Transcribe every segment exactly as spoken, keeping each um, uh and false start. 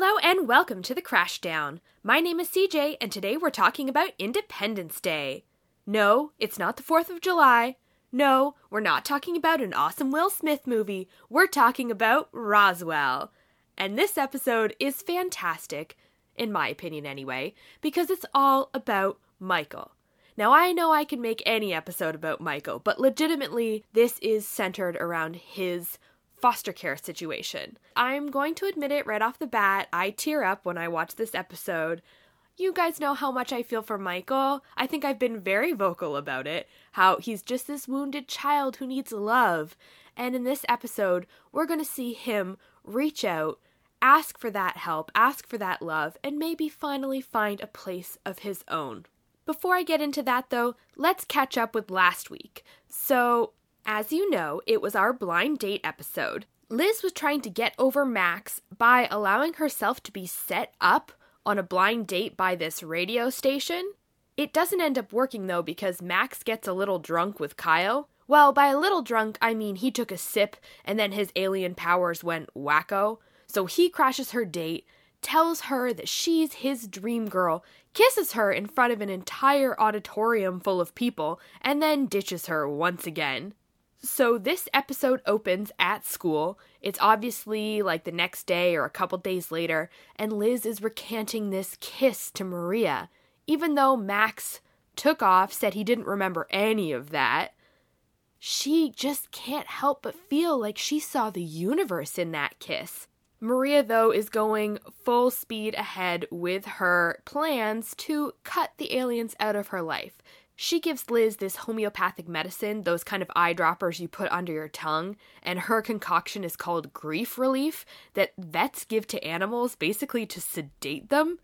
Hello and welcome to the Crashdown. My name is C J and today we're talking about Independence Day. No, it's not the fourth of July. No, we're not talking about an awesome Will Smith movie. We're talking about Roswell. And this episode is fantastic, in my opinion anyway, because it's all about Michael. Now I know I can make any episode about Michael, but legitimately this is centered around his foster care situation. I'm going to admit it right off the bat, I tear up when I watch this episode. You guys know how much I feel for Michael. I think I've been very vocal about it, how he's just this wounded child who needs love. And in this episode, we're going to see him reach out, ask for that help, ask for that love, and maybe finally find a place of his own. Before I get into that though, let's catch up with last week. So, as you know, it was our blind date episode. Liz was trying to get over Max by allowing herself to be set up on a blind date by this radio station. It doesn't end up working though because Max gets a little drunk with Kyle. Well, by a little drunk, I mean he took a sip and then his alien powers went wacko. So he crashes her date, tells her that she's his dream girl, kisses her in front of an entire auditorium full of people, and then ditches her once again. So this episode opens at school. It's obviously like the next day or a couple days later, and Liz is recanting this kiss to Maria, even though Max took off, said he didn't remember any of that. She just can't help but feel like she saw the universe in that kiss. Maria, though, is going full speed ahead with her plans to cut the aliens out of her life. She gives Liz this homeopathic medicine, those kind of eyedroppers you put under your tongue, and her concoction is called grief relief that vets give to animals basically to sedate them.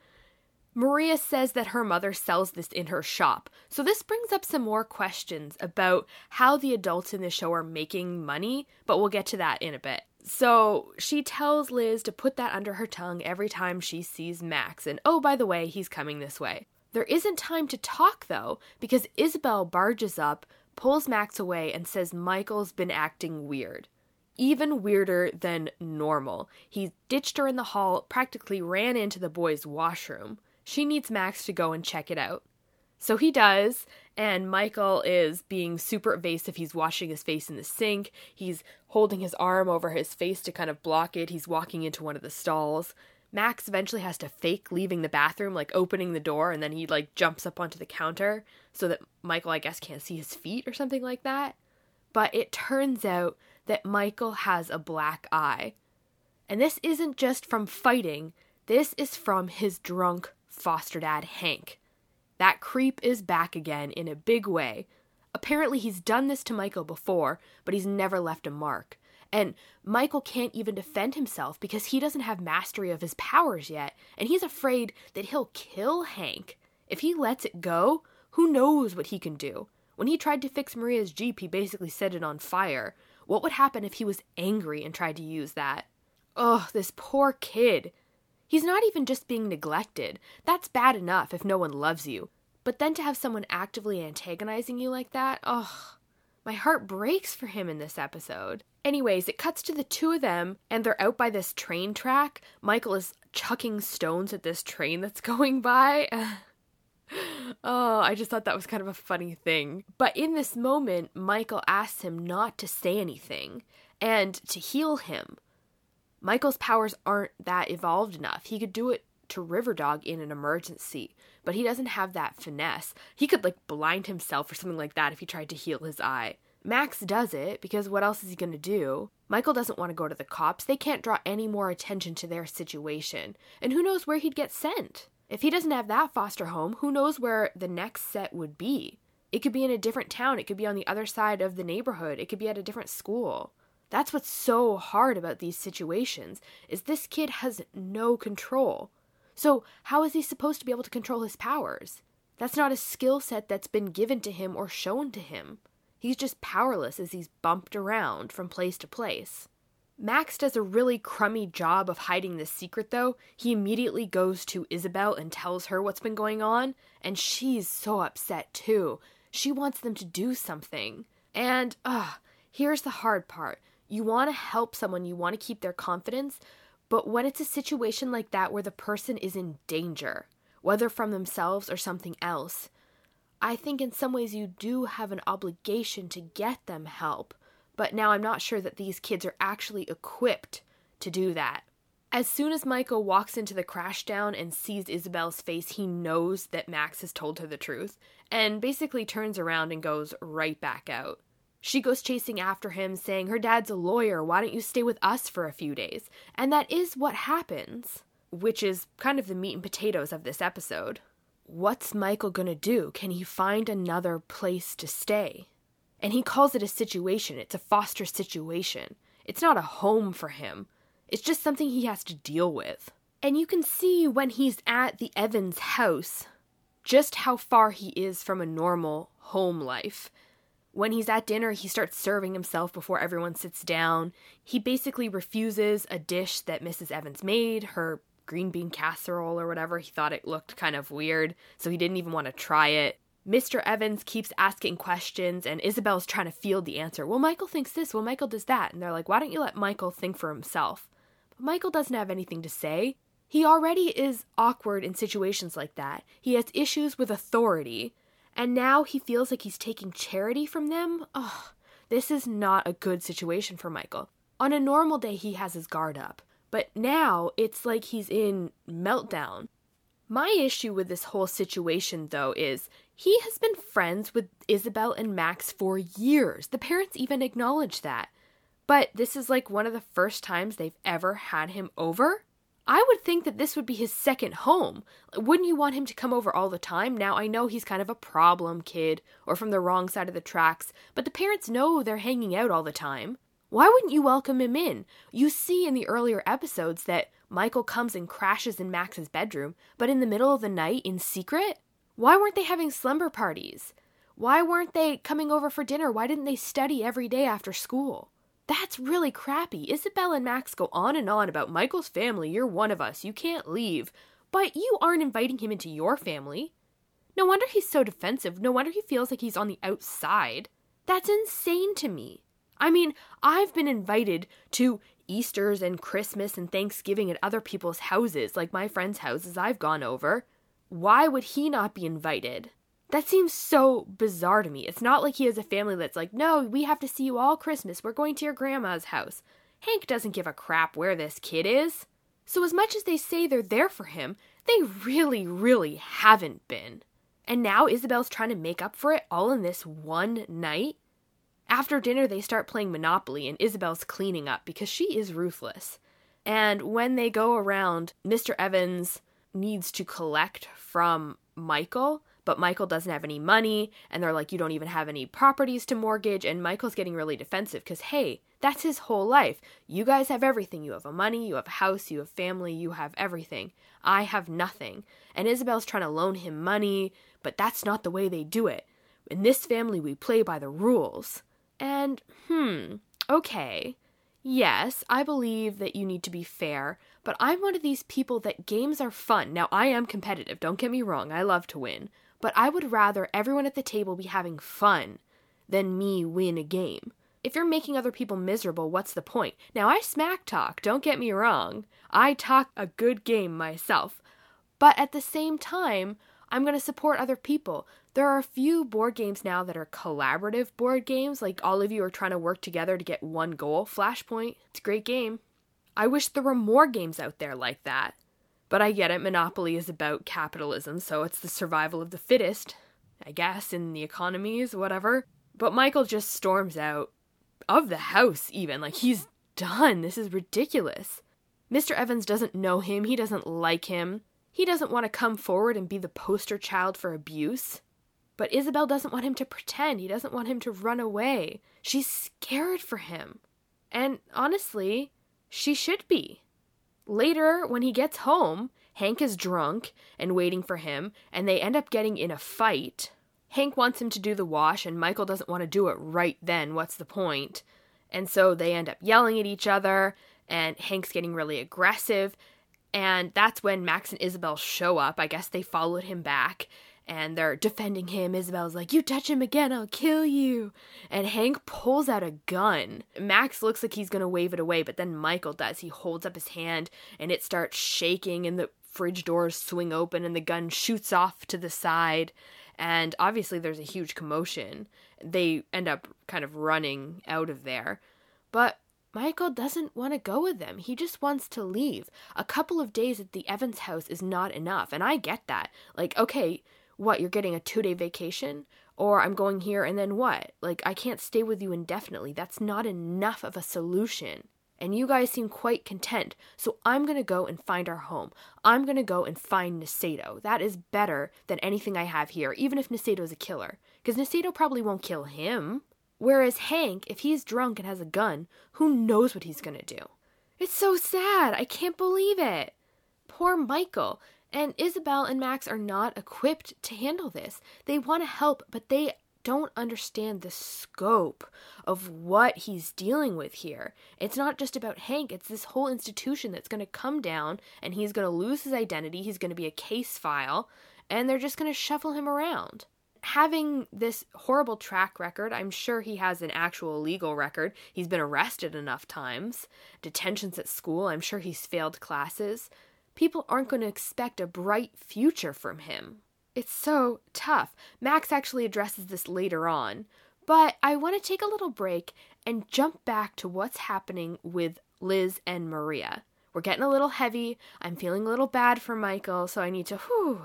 Maria says that her mother sells this in her shop, so this brings up some more questions about how the adults in the show are making money, but we'll get to that in a bit. So she tells Liz to put that under her tongue every time she sees Max, and oh, by the way, he's coming this way. There isn't time to talk, though, because Isabel barges up, pulls Max away, and says Michael's been acting weird. Even weirder than normal. He ditched her in the hall, practically ran into the boys' washroom. She needs Max to go and check it out. So he does, and Michael is being super evasive. He's washing his face in the sink. He's holding his arm over his face to kind of block it. He's walking into one of the stalls. Max eventually has to fake leaving the bathroom, like opening the door, and then he like jumps up onto the counter so that Michael, I guess, can't see his feet or something like that. But it turns out that Michael has a black eye. And this isn't just from fighting. This is from his drunk foster dad, Hank. That creep is back again in a big way. Apparently he's done this to Michael before, but he's never left a mark. And Michael can't even defend himself because he doesn't have mastery of his powers yet, and he's afraid that he'll kill Hank. If he lets it go, who knows what he can do. When he tried to fix Maria's Jeep, he basically set it on fire. What would happen if he was angry and tried to use that? Ugh, this poor kid. He's not even just being neglected. That's bad enough if no one loves you. But then to have someone actively antagonizing you like that, ugh. My heart breaks for him in this episode. Anyways, it cuts to the two of them, and they're out by this train track. Michael is chucking stones at this train that's going by. Oh, I just thought that was kind of a funny thing. But in this moment, Michael asks him not to say anything and to heal him. Michael's powers aren't that evolved enough. He could do it to Riverdog in an emergency, but he doesn't have that finesse. He could, like, blind himself or something like that if he tried to heal his eye. Max does it, because what else is he going to do? Michael doesn't want to go to the cops. They can't draw any more attention to their situation. And who knows where he'd get sent? If he doesn't have that foster home, who knows where the next set would be? It could be in a different town. It could be on the other side of the neighborhood. It could be at a different school. That's what's so hard about these situations, is this kid has no control. So how is he supposed to be able to control his powers? That's not a skill set that's been given to him or shown to him. He's just powerless as he's bumped around from place to place. Max does a really crummy job of hiding this secret, though. He immediately goes to Isabel and tells her what's been going on, and she's so upset, too. She wants them to do something. And, ugh, here's the hard part. You want to help someone, you want to keep their confidence, But when it's a situation like that where the person is in danger, whether from themselves or something else, I think in some ways you do have an obligation to get them help. But now I'm not sure that these kids are actually equipped to do that. As soon as Michael walks into the Crashdown and sees Isabel's face, he knows that Max has told her the truth and basically turns around and goes right back out. She goes chasing after him, saying, her dad's a lawyer, why don't you stay with us for a few days? And that is what happens, which is kind of the meat and potatoes of this episode. What's Michael gonna do? Can he find another place to stay? And he calls it a situation. It's a foster situation. It's not a home for him. It's just something he has to deal with. And you can see when he's at the Evans house just how far he is from a normal home life. When he's at dinner, he starts serving himself before everyone sits down. He basically refuses a dish that Missus Evans made, her green bean casserole or whatever. He thought it looked kind of weird, so he didn't even want to try it. Mister Evans keeps asking questions, and Isabel's trying to field the answer. Well, Michael thinks this. Well, Michael does that. And they're like, why don't you let Michael think for himself? But Michael doesn't have anything to say. He already is awkward in situations like that. He has issues with authority. And now he feels like he's taking charity from them? Oh, this is not a good situation for Michael. On a normal day, he has his guard up. But now, it's like he's in meltdown. My issue with this whole situation, though, is he has been friends with Isabel and Max for years. The parents even acknowledge that. But this is like one of the first times they've ever had him over? I would think that this would be his second home. Wouldn't you want him to come over all the time? Now, I know he's kind of a problem kid or from the wrong side of the tracks, but the parents know they're hanging out all the time. Why wouldn't you welcome him in? You see in the earlier episodes that Michael comes and crashes in Max's bedroom, but in the middle of the night in secret? Why weren't they having slumber parties? Why weren't they coming over for dinner? Why didn't they study every day after school? That's really crappy. Isabel and Max go on and on about Michael's family. You're one of us. You can't leave. But you aren't inviting him into your family. No wonder he's so defensive. No wonder he feels like he's on the outside. That's insane to me. I mean, I've been invited to Easters and Christmas and Thanksgiving at other people's houses, like my friends' houses I've gone over. Why would he not be invited? That seems so bizarre to me. It's not like he has a family that's like, no, we have to see you all Christmas. We're going to your grandma's house. Hank doesn't give a crap where this kid is. So as much as they say they're there for him, they really, really haven't been. And now Isabel's trying to make up for it all in this one night. After dinner, they start playing Monopoly, and Isabel's cleaning up because she is ruthless. And when they go around, Mister Evans needs to collect from Michael, but Michael doesn't have any money, and they're like, you don't even have any properties to mortgage, and Michael's getting really defensive because, hey, that's his whole life. You guys have everything. You have a money, you have a house, you have family, you have everything. I have nothing. And Isabel's trying to loan him money, but that's not the way they do it. In this family, we play by the rules. And, hmm, okay, yes, I believe that you need to be fair, but I'm one of these people that games are fun. Now, I am competitive, don't get me wrong, I love to win. But I would rather everyone at the table be having fun than me win a game. If you're making other people miserable, what's the point? Now, I smack talk, don't get me wrong. I talk a good game myself. But at the same time, I'm going to support other people. There are a few board games now that are collaborative board games, like all of you are trying to work together to get one goal. Flashpoint, it's a great game. I wish there were more games out there like that. But I get it, Monopoly is about capitalism, so it's the survival of the fittest, I guess, in the economies, whatever. But Michael just storms out of the house, even. Like, he's done. This is ridiculous. Mister Evans doesn't know him. He doesn't like him. He doesn't want to come forward and be the poster child for abuse. But Isabel doesn't want him to pretend. He doesn't want him to run away. She's scared for him. And honestly, she should be. Later, when he gets home, Hank is drunk and waiting for him, and they end up getting in a fight. Hank wants him to do the wash, and Michael doesn't want to do it right then. What's the point? And so they end up yelling at each other, and Hank's getting really aggressive, and that's when Max and Isabel show up. I guess they followed him back, and they're defending him. Isabel's like, you touch him again, I'll kill you. And Hank pulls out a gun. Max looks like he's going to wave it away, but then Michael does. He holds up his hand, and it starts shaking, and the fridge doors swing open, and the gun shoots off to the side. And obviously there's a huge commotion. They end up kind of running out of there. But Michael doesn't want to go with them. He just wants to leave. A couple of days at the Evans house is not enough. And I get that. Like, okay, what, you're getting a two-day vacation? Or I'm going here and then what? Like, I can't stay with you indefinitely. That's not enough of a solution. And you guys seem quite content. So I'm going to go and find our home. I'm going to go and find Nasedo. That is better than anything I have here, even if Nasedo's a killer. Because Nasedo probably won't kill him. Whereas Hank, if he's drunk and has a gun, who knows what he's going to do? It's so sad. I can't believe it. Poor Michael. And Isabel and Max are not equipped to handle this. They want to help, but they don't understand the scope of what he's dealing with here. It's not just about Hank. It's this whole institution that's going to come down, and he's going to lose his identity. He's going to be a case file, and they're just going to shuffle him around. Having this horrible track record, I'm sure he has an actual legal record. He's been arrested enough times. Detentions at school, I'm sure he's failed classes. People aren't going to expect a bright future from him. It's so tough. Max actually addresses this later on. But I want to take a little break and jump back to what's happening with Liz and Maria. We're getting a little heavy. I'm feeling a little bad for Michael, so I need to, whew,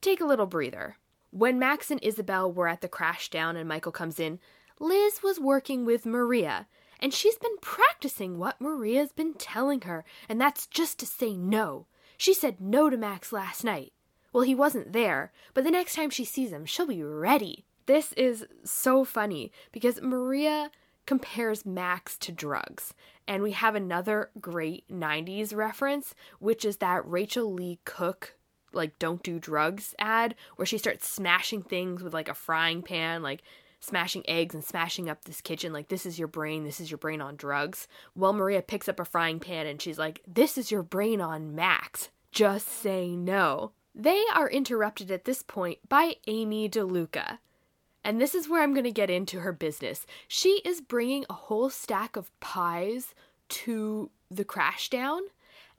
take a little breather. When Max and Isabel were at the Crashdown and Michael comes in, Liz was working with Maria, and she's been practicing what Maria's been telling her, and that's just to say no. She said no to Max last night. Well, he wasn't there, but the next time she sees him, she'll be ready. This is so funny, because Maria compares Max to drugs, and we have another great nineties reference, which is that Rachel Lee Cook, like, don't do drugs ad, where she starts smashing things with, like, a frying pan, like, smashing eggs and smashing up this kitchen, like, this is your brain, this is your brain on drugs. Well, Maria picks up a frying pan and she's like, this is your brain on Max, just say no. They are interrupted at this point by Amy DeLuca. And this is where I'm going to get into her business. She is bringing a whole stack of pies to the Crashdown,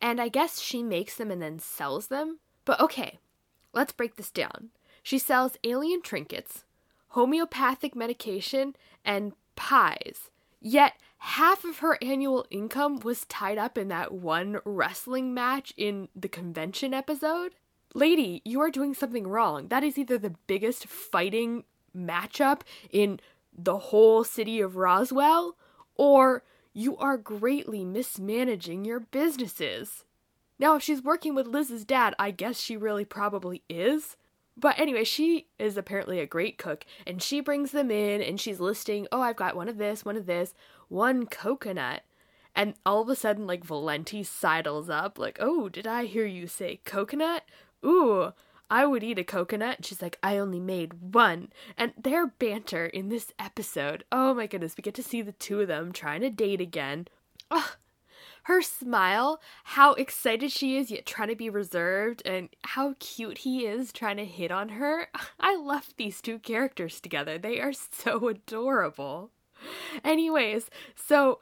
and I guess she makes them and then sells them. But okay, let's break this down. She sells alien trinkets, homeopathic medication, and pies. Yet, half of her annual income was tied up in that one wrestling match in the convention episode. Lady, you are doing something wrong. That is either the biggest fighting matchup in the whole city of Roswell, or you are greatly mismanaging your businesses. Now, if she's working with Liz's dad, I guess she really probably is. But anyway, she is apparently a great cook, and she brings them in, and she's listing, oh, I've got one of this, one of this, one coconut. And all of a sudden, like, Valenti sidles up, like, oh, did I hear you say coconut? Ooh, I would eat a coconut. And she's like, I only made one. And their banter in this episode, oh my goodness, we get to see the two of them trying to date again. Ugh. Her smile, how excited she is yet trying to be reserved, and how cute he is trying to hit on her. I love these two characters together. They are so adorable. Anyways, so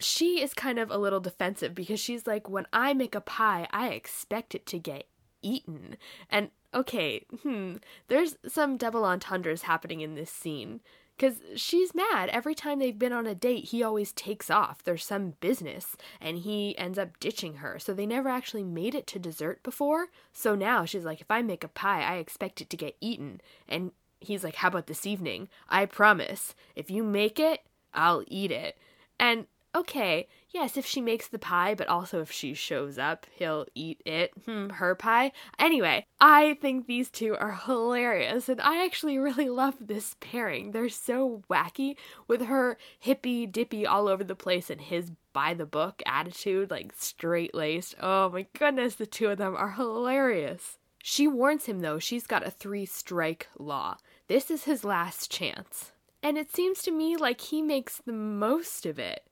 she is kind of a little defensive because she's like, when I make a pie, I expect it to get eaten. And okay, hmm, there's some double entendres happening in this scene. Because she's mad. Every time they've been on a date, he always takes off. There's some business, and he ends up ditching her. So they never actually made it to dessert before. So now she's like, if I make a pie, I expect it to get eaten. And he's like, how about this evening? I promise. If you make it, I'll eat it. And okay, yes, if she makes the pie, but also if she shows up, he'll eat it. Hmm, her pie. Anyway, I think these two are hilarious, and I actually really love this pairing. They're so wacky with her hippy-dippy all over the place and his by-the-book attitude, like straight-laced. Oh my goodness, the two of them are hilarious. She warns him, though, she's got a three-strike law. This is his last chance. And it seems to me like he makes the most of it.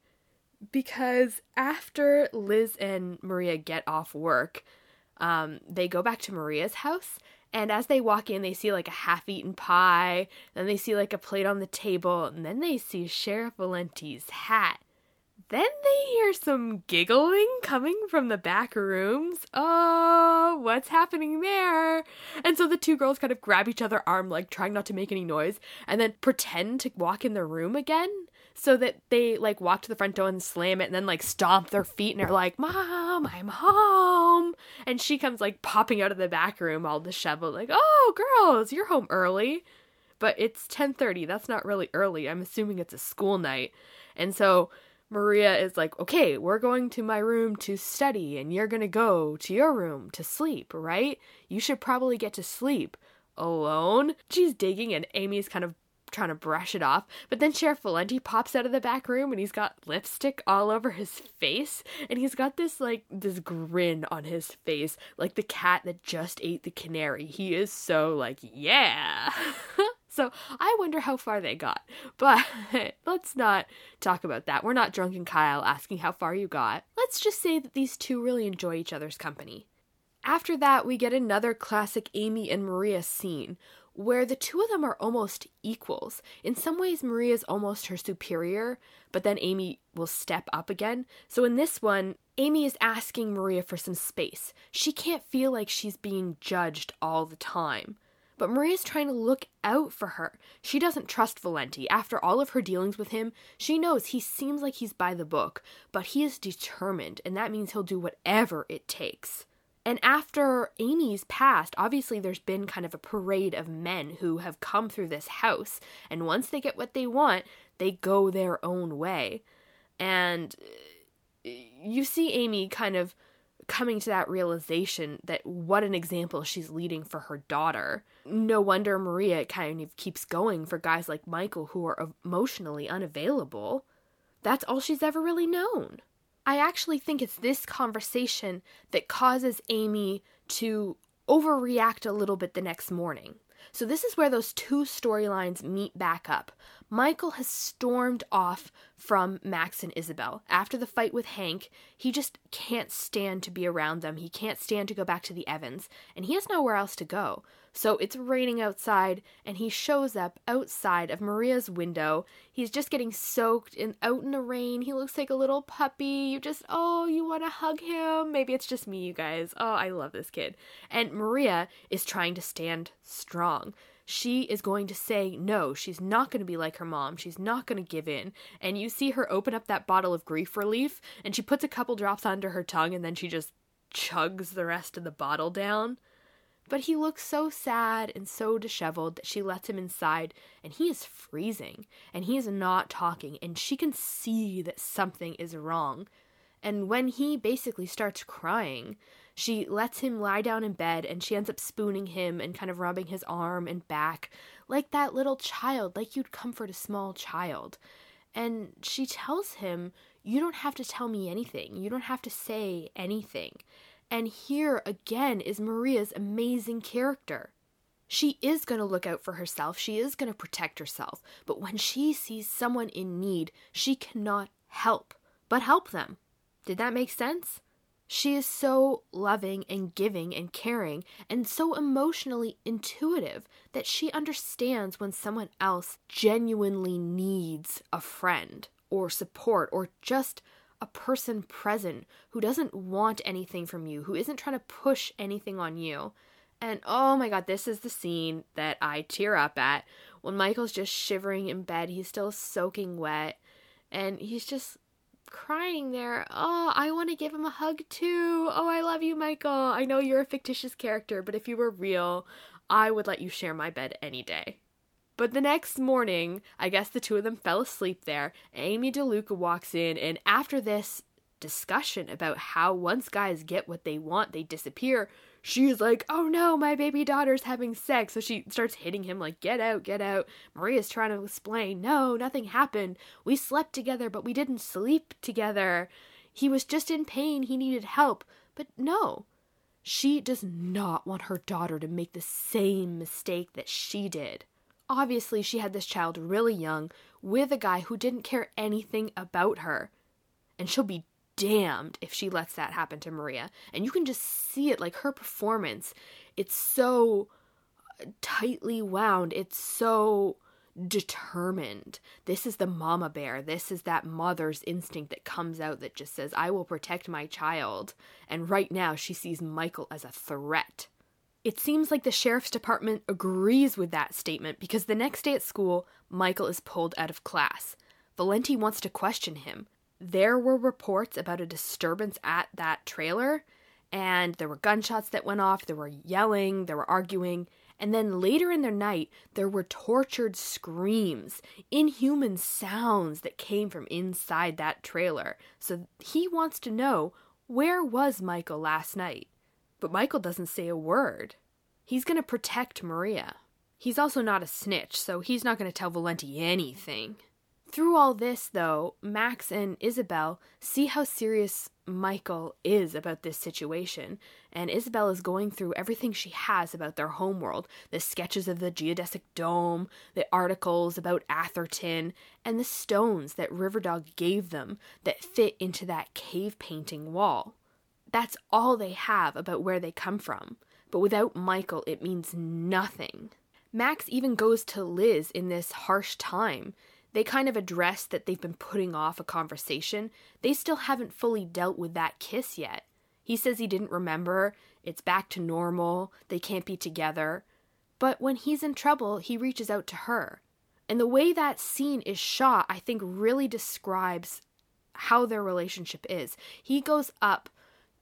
Because after Liz and Maria get off work, um, they go back to Maria's house, And as they walk in, they see, like, a half-eaten pie, then they see, like, a plate on the table, and then they see Sheriff Valenti's hat. Then they hear some giggling coming from the back rooms. Oh, what's happening there? And so the two girls kind of grab each other's arm, like, trying not to make any noise, and then pretend to walk in the room again, so that they, like, walk to the front door and slam it, and then, like, stomp their feet, and are like, Mom, I'm home! And she comes, like, popping out of the back room all disheveled, like, oh, girls, you're home early. But it's ten thirty, that's not really early, I'm assuming it's a school night. And so Maria is like, okay, we're going to my room to study, and you're gonna go to your room to sleep, right? You should probably get to sleep. Alone? She's digging, and Amy's kind of trying to brush it off, but then Sheriff Valenti pops out of the back room, and he's got lipstick all over his face, and he's got this, like, this grin on his face, like the cat that just ate the canary. He is so, like, yeah! So I wonder how far they got, but let's not talk about that. We're not Drunken Kyle asking how far you got. Let's just say that these two really enjoy each other's company. After that, we get another classic Amy and Maria scene, where the two of them are almost equals. In some ways, Maria's almost her superior, but then Amy will step up again. So in this one, Amy is asking Maria for some space. She can't feel like she's being judged all the time. But Maria's trying to look out for her. She doesn't trust Valenti. After all of her dealings with him, she knows he seems like he's by the book, but he is determined, and that means he'll do whatever it takes. And after Amy's passed, obviously there's been kind of a parade of men who have come through this house, and once they get what they want, they go their own way. And you see Amy kind of coming to that realization that what an example she's leading for her daughter. No wonder Maria kind of keeps going for guys like Michael who are emotionally unavailable. That's all she's ever really known. I actually think it's this conversation that causes Amy to overreact a little bit the next morning. So this is where those two storylines meet back up. Michael has stormed off from Max and Isabel. After the fight with Hank, he just can't stand to be around them. He can't stand to go back to the Evans, and he has nowhere else to go. So it's raining outside, and he shows up outside of Maria's window. He's just getting soaked and out in the rain. He looks like a little puppy. You just, oh, you want to hug him. Maybe it's just me, you guys. Oh, I love this kid. And Maria is trying to stand strong. She is going to say no. She's not going to be like her mom. She's not going to give in. And you see her open up that bottle of grief relief, and she puts a couple drops under her tongue, and then she just chugs the rest of the bottle down. But he looks so sad and so disheveled that she lets him inside, and he is freezing, and he is not talking, and she can see that something is wrong. And when he basically starts crying, she lets him lie down in bed, and she ends up spooning him and kind of rubbing his arm and back, like that little child, like you'd comfort a small child. And she tells him, you don't have to tell me anything, you don't have to say anything. And here, again, is Maria's amazing character. She is going to look out for herself. She is going to protect herself. But when she sees someone in need, she cannot help but help them. Did that make sense? She is so loving and giving and caring and so emotionally intuitive that she understands when someone else genuinely needs a friend or support or just a person present who doesn't want anything from you, who isn't trying to push anything on you. And oh my god, this is the scene that I tear up at. When Michael's just shivering in bed, he's still soaking wet, and he's just crying there. Oh, I want to give him a hug too. Oh, I love you, Michael. I know you're a fictitious character, but if you were real, I would let you share my bed any day. But the next morning, I guess the two of them fell asleep there. Amy DeLuca walks in, and after this discussion about how once guys get what they want, they disappear, she's like, oh no, my baby daughter's having sex. So she starts hitting him like, get out, get out. Maria's trying to explain, no, nothing happened. We slept together, but we didn't sleep together. He was just in pain. He needed help. But no, she does not want her daughter to make the same mistake that she did. Obviously, she had this child really young with a guy who didn't care anything about her. And she'll be damned if she lets that happen to Maria. And you can just see it, like her performance. It's so tightly wound. It's so determined. This is the mama bear. This is that mother's instinct that comes out that just says, I will protect my child. And right now she sees Michael as a threat. It seems like the sheriff's department agrees with that statement because the next day at school, Michael is pulled out of class. Valenti wants to question him. There were reports about a disturbance at that trailer, and there were gunshots that went off, there were yelling, there were arguing, and then later in the night, there were tortured screams, inhuman sounds that came from inside that trailer. So he wants to know, where was Michael last night? But Michael doesn't say a word. He's going to protect Maria. He's also not a snitch, so he's not going to tell Valenti anything. Through all this, though, Max and Isabel see how serious Michael is about this situation, and Isabel is going through everything she has about their homeworld, the sketches of the geodesic dome, the articles about Atherton, and the stones that Riverdog gave them that fit into that cave painting wall. That's all they have about where they come from, but without Michael, it means nothing. Max even goes to Liz in this harsh time. They kind of address that they've been putting off a conversation. They still haven't fully dealt with that kiss yet. He says he didn't remember. It's back to normal. They can't be together. But when he's in trouble, he reaches out to her. And the way that scene is shot, I think, really describes how their relationship is. He goes up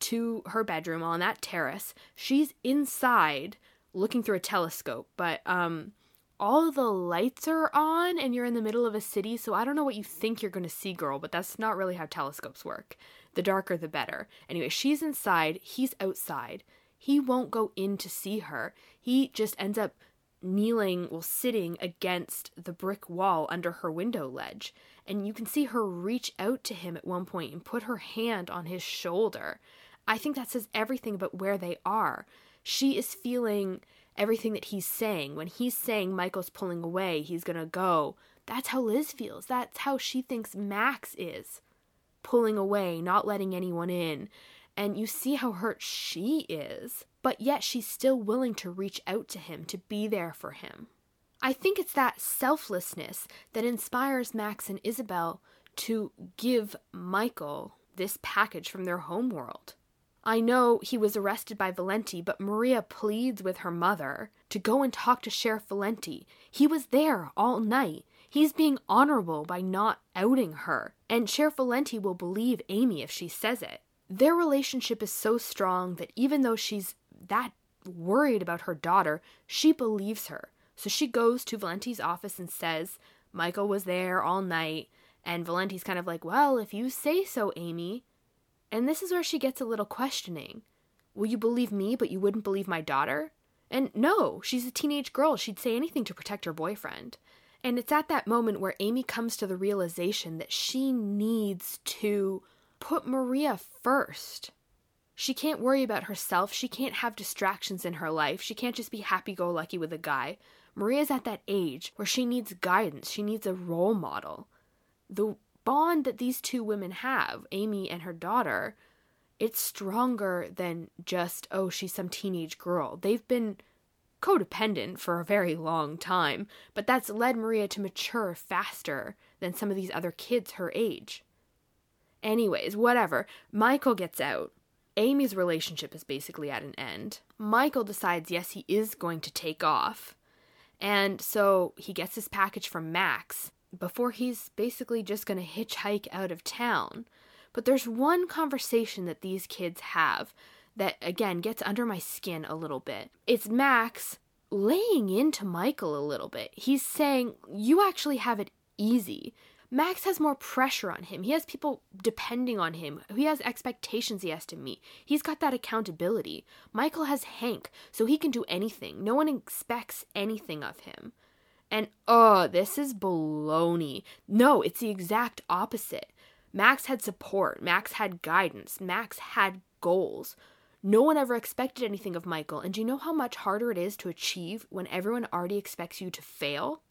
to her bedroom on that terrace. She's inside looking through a telescope, but, um... all the lights are on and you're in the middle of a city, so I don't know what you think you're going to see, girl, but that's not really how telescopes work. The darker, the better. Anyway, she's inside. He's outside. He won't go in to see her. He just ends up kneeling, well, sitting against the brick wall under her window ledge. And you can see her reach out to him at one point and put her hand on his shoulder. I think that says everything about where they are. She is feeling everything that he's saying. When he's saying Michael's pulling away, he's gonna go, that's how Liz feels. That's how she thinks Max is. Pulling away, not letting anyone in. And you see how hurt she is, but yet she's still willing to reach out to him, to be there for him. I think it's that selflessness that inspires Max and Isabel to give Michael this package from their homeworld. I know he was arrested by Valenti, but Maria pleads with her mother to go and talk to Sheriff Valenti. He was there all night. He's being honorable by not outing her, and Sheriff Valenti will believe Amy if she says it. Their relationship is so strong that even though she's that worried about her daughter, she believes her. So she goes to Valenti's office and says, Michael was there all night, and Valenti's kind of like, well, if you say so, Amy. And this is where she gets a little questioning. Will you believe me, but you wouldn't believe my daughter? And no, she's a teenage girl. She'd say anything to protect her boyfriend. And it's at that moment where Amy comes to the realization that she needs to put Maria first. She can't worry about herself. She can't have distractions in her life. She can't just be happy-go-lucky with a guy. Maria's at that age where she needs guidance. She needs a role model. The bond that these two women have, Amy and her daughter, it's stronger than just, oh, she's some teenage girl. They've been codependent for a very long time, but that's led Maria to mature faster than some of these other kids her age. Anyways, whatever. Michael gets out. Amy's relationship is basically at an end. Michael decides, yes, he is going to take off. And so he gets his package from Max before he's basically just going to hitchhike out of town. But there's one conversation that these kids have that, again, gets under my skin a little bit. It's Max laying into Michael a little bit. He's saying, you actually have it easy. Max has more pressure on him. He has people depending on him. He has expectations he has to meet. He's got that accountability. Michael has Hank, so he can do anything. No one expects anything of him. And, oh, this is baloney. No, it's the exact opposite. Max had support. Max had guidance. Max had goals. No one ever expected anything of Michael. And do you know how much harder it is to achieve when everyone already expects you to fail?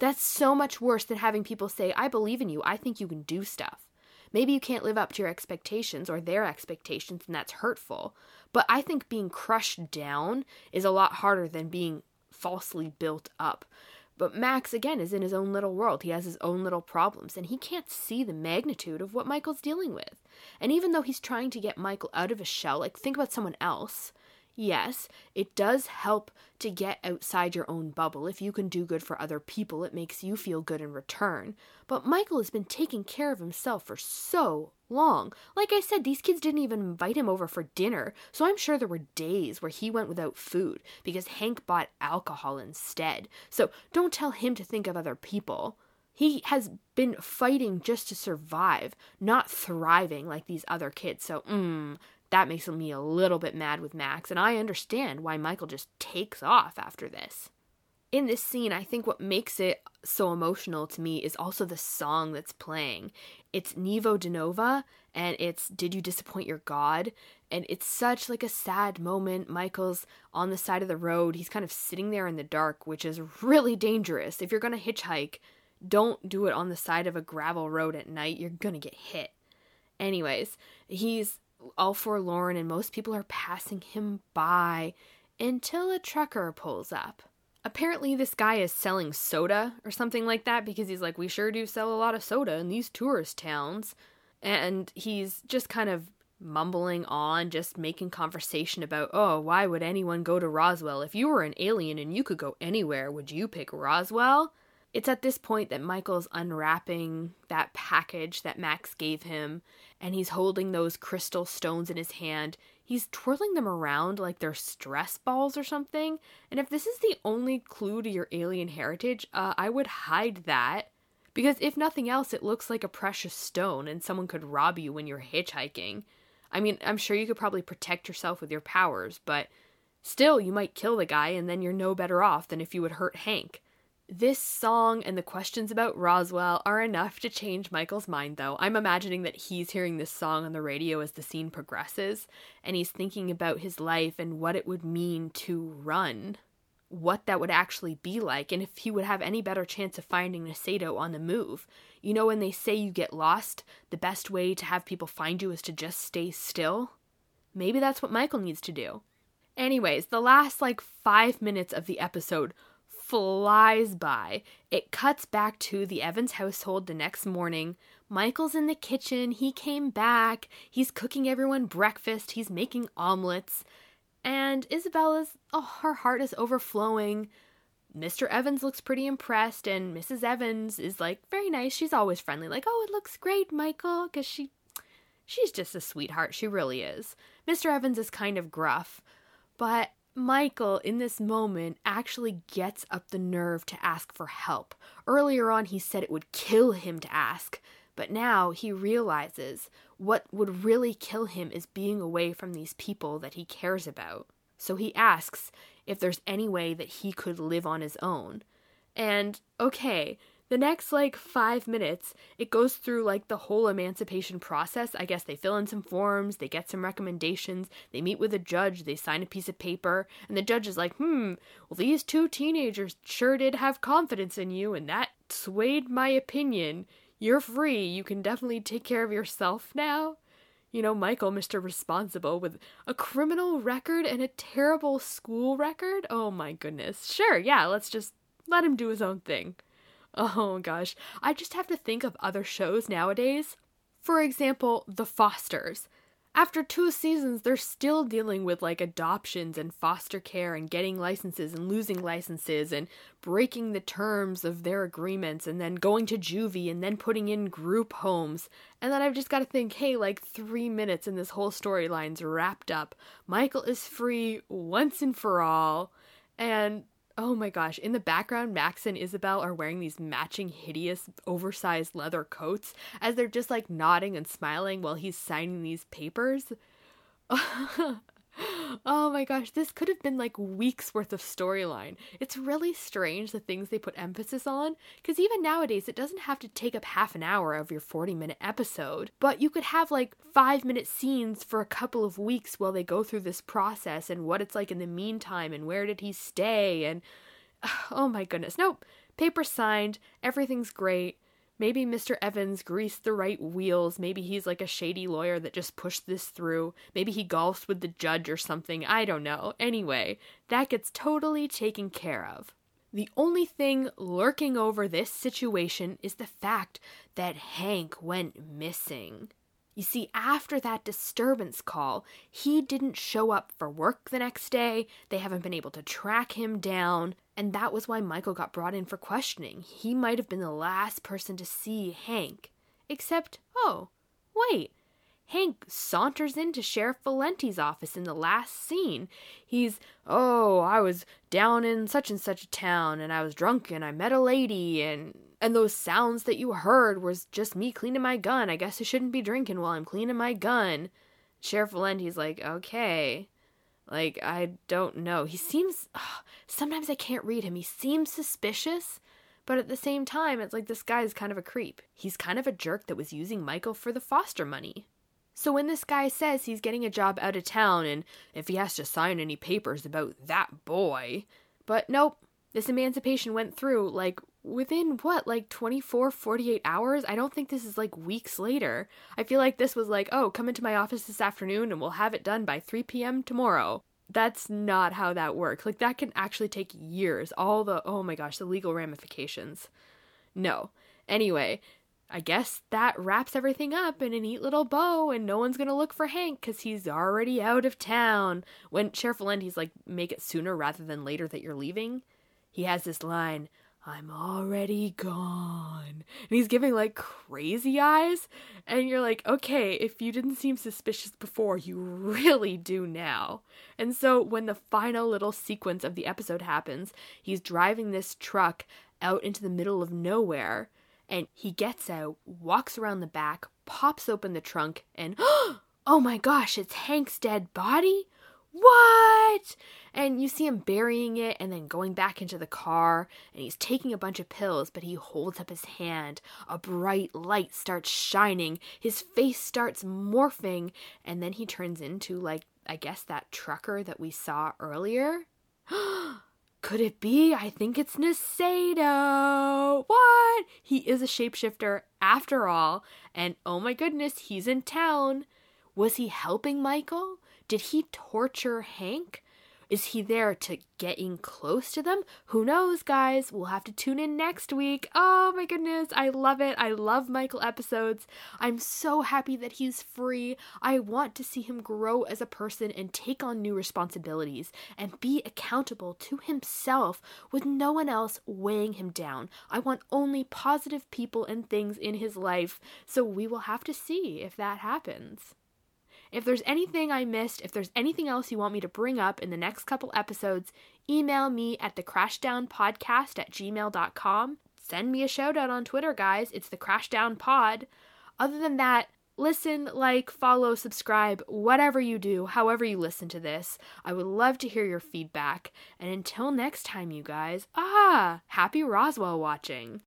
That's so much worse than having people say, I believe in you. I think you can do stuff. Maybe you can't live up to your expectations or their expectations, and that's hurtful. But I think being crushed down is a lot harder than being falsely built up. But Max, again, is in his own little world. He has his own little problems, and he can't see the magnitude of what Michael's dealing with. And even though he's trying to get Michael out of his shell, like, think about someone else. Yes, it does help to get outside your own bubble. If you can do good for other people, it makes you feel good in return. But Michael has been taking care of himself for so long. Like I said, these kids didn't even invite him over for dinner, so I'm sure there were days where he went without food because Hank bought alcohol instead. So don't tell him to think of other people. He has been fighting just to survive, not thriving like these other kids. So, mmm... that makes me a little bit mad with Max, and I understand why Michael just takes off after this. In this scene, I think what makes it so emotional to me is also the song that's playing. It's Nevo De Nova, and it's Did You Disappoint Your God? And it's such like a sad moment. Michael's on the side of the road. He's kind of sitting there in the dark, which is really dangerous. If you're going to hitchhike, don't do it on the side of a gravel road at night. You're going to get hit. Anyways, he's all forlorn, and most people are passing him by until a trucker pulls up. Apparently this guy is selling soda or something like that, because he's like, we sure do sell a lot of soda in these tourist towns. And he's just kind of mumbling on, just making conversation about, oh, why would anyone go to Roswell? If you were an alien and you could go anywhere, would you pick Roswell? It's at this point that Michael's unwrapping that package that Max gave him, and he's holding those crystal stones in his hand. He's twirling them around like they're stress balls or something. And if this is the only clue to your alien heritage, uh, I would hide that. Because if nothing else, it looks like a precious stone, and someone could rob you when you're hitchhiking. I mean, I'm sure you could probably protect yourself with your powers, but still, you might kill the guy, and then you're no better off than if you would hurt Hank. This song and the questions about Roswell are enough to change Michael's mind, though. I'm imagining that he's hearing this song on the radio as the scene progresses, and he's thinking about his life and what it would mean to run, what that would actually be like, and if he would have any better chance of finding Nasedo on the move. You know, when they say you get lost, the best way to have people find you is to just stay still? Maybe that's what Michael needs to do. Anyways, the last, like, five minutes of the episode flies by. It cuts back to the Evans household the next morning. Michael's in the kitchen. He came back. He's cooking everyone breakfast. He's making omelets. And Isabella's, oh, her heart is overflowing. Mister Evans looks pretty impressed, and Missus Evans is like, very nice. She's always friendly. Like, oh, it looks great, Michael, because she, she's just a sweetheart. She really is. Mister Evans is kind of gruff, but Michael, in this moment, actually gets up the nerve to ask for help. Earlier on, he said it would kill him to ask, but now he realizes what would really kill him is being away from these people that he cares about. So he asks if there's any way that he could live on his own. And, okay, the next, like, five minutes, it goes through, like, the whole emancipation process. I guess they fill in some forms, they get some recommendations, they meet with a judge, they sign a piece of paper, and the judge is like, hmm, well, these two teenagers sure did have confidence in you, and that swayed my opinion. You're free. You can definitely take care of yourself now. You know, Michael, Mister Responsible, with a criminal record and a terrible school record? Oh, my goodness. Sure, yeah, let's just let him do his own thing. Oh gosh, I just have to think of other shows nowadays. For example, The Fosters. After two seasons, they're still dealing with like adoptions and foster care and getting licenses and losing licenses and breaking the terms of their agreements and then going to juvie and then putting in group homes. And then I've just got to think, hey, like three minutes and this whole storyline's wrapped up. Michael is free once and for all. And oh my gosh, in the background, Max and Isabel are wearing these matching hideous oversized leather coats as they're just like nodding and smiling while he's signing these papers. Oh my gosh, this could have been like weeks worth of storyline. It's really strange the things they put emphasis on, because even nowadays it doesn't have to take up half an hour of your forty minute episode, but you could have like five minute scenes for a couple of weeks while they go through this process and what it's like in the meantime and where did he stay and oh my goodness. Nope, paper signed, everything's great. Maybe Mister Evans greased the right wheels. Maybe he's like a shady lawyer that just pushed this through. Maybe he golfs with the judge or something. I don't know. Anyway, that gets totally taken care of. The only thing lurking over this situation is the fact that Hank went missing. You see, after that disturbance call, he didn't show up for work the next day. They haven't been able to track him down. And that was why Michael got brought in for questioning. He might have been the last person to see Hank. Except, oh, wait. Hank saunters into Sheriff Valenti's office in the last scene. He's, oh, I was down in such and such a town, and I was drunk, and I met a lady, and and those sounds that you heard was just me cleaning my gun. I guess I shouldn't be drinking while I'm cleaning my gun. Sheriff Valenti's like, okay. Like, I don't know. He seems, oh, sometimes I can't read him. He seems suspicious, but at the same time, it's like this guy is kind of a creep. He's kind of a jerk that was using Michael for the foster money. So when this guy says he's getting a job out of town and if he has to sign any papers about that boy, but nope, this emancipation went through, like, within, what, like twenty-four, forty-eight hours? I don't think this is, like, weeks later. I feel like this was like, oh, come into my office this afternoon and we'll have it done by three p.m. tomorrow. That's not how that works. Like, that can actually take years. All the, oh my gosh, the legal ramifications. No. Anyway, I guess that wraps everything up in a neat little bow, and no one's going to look for Hank because he's already out of town. When Sheriff Valenti's like, make it sooner rather than later that you're leaving, he has this line, I'm already gone. And he's giving, like, crazy eyes, and you're like, okay, if you didn't seem suspicious before, you really do now. And so when the final little sequence of the episode happens, he's driving this truck out into the middle of nowhere, and he gets out, walks around the back, pops open the trunk, and, oh my gosh, it's Hank's dead body? What? And you see him burying it and then going back into the car, and he's taking a bunch of pills, but he holds up his hand. A bright light starts shining. His face starts morphing, and then he turns into, like, I guess that trucker that we saw earlier? Could it be? I think it's Nasedo. What? He is a shapeshifter after all. And oh my goodness, he's in town. Was he helping Michael? Did he torture Hank? Is he there to get in close to them? Who knows, guys? We'll have to tune in next week. Oh my goodness. I love it. I love Michael episodes. I'm so happy that he's free. I want to see him grow as a person and take on new responsibilities and be accountable to himself with no one else weighing him down. I want only positive people and things in his life. So we will have to see if that happens. If there's anything I missed, if there's anything else you want me to bring up in the next couple episodes, email me at thecrashdownpodcast at gmail dot com. Send me a shout out on Twitter, guys. It's the Crashdown Pod. Other than that, listen, like, follow, subscribe, whatever you do, however you listen to this. I would love to hear your feedback. And until next time, you guys, ah, happy Roswell watching.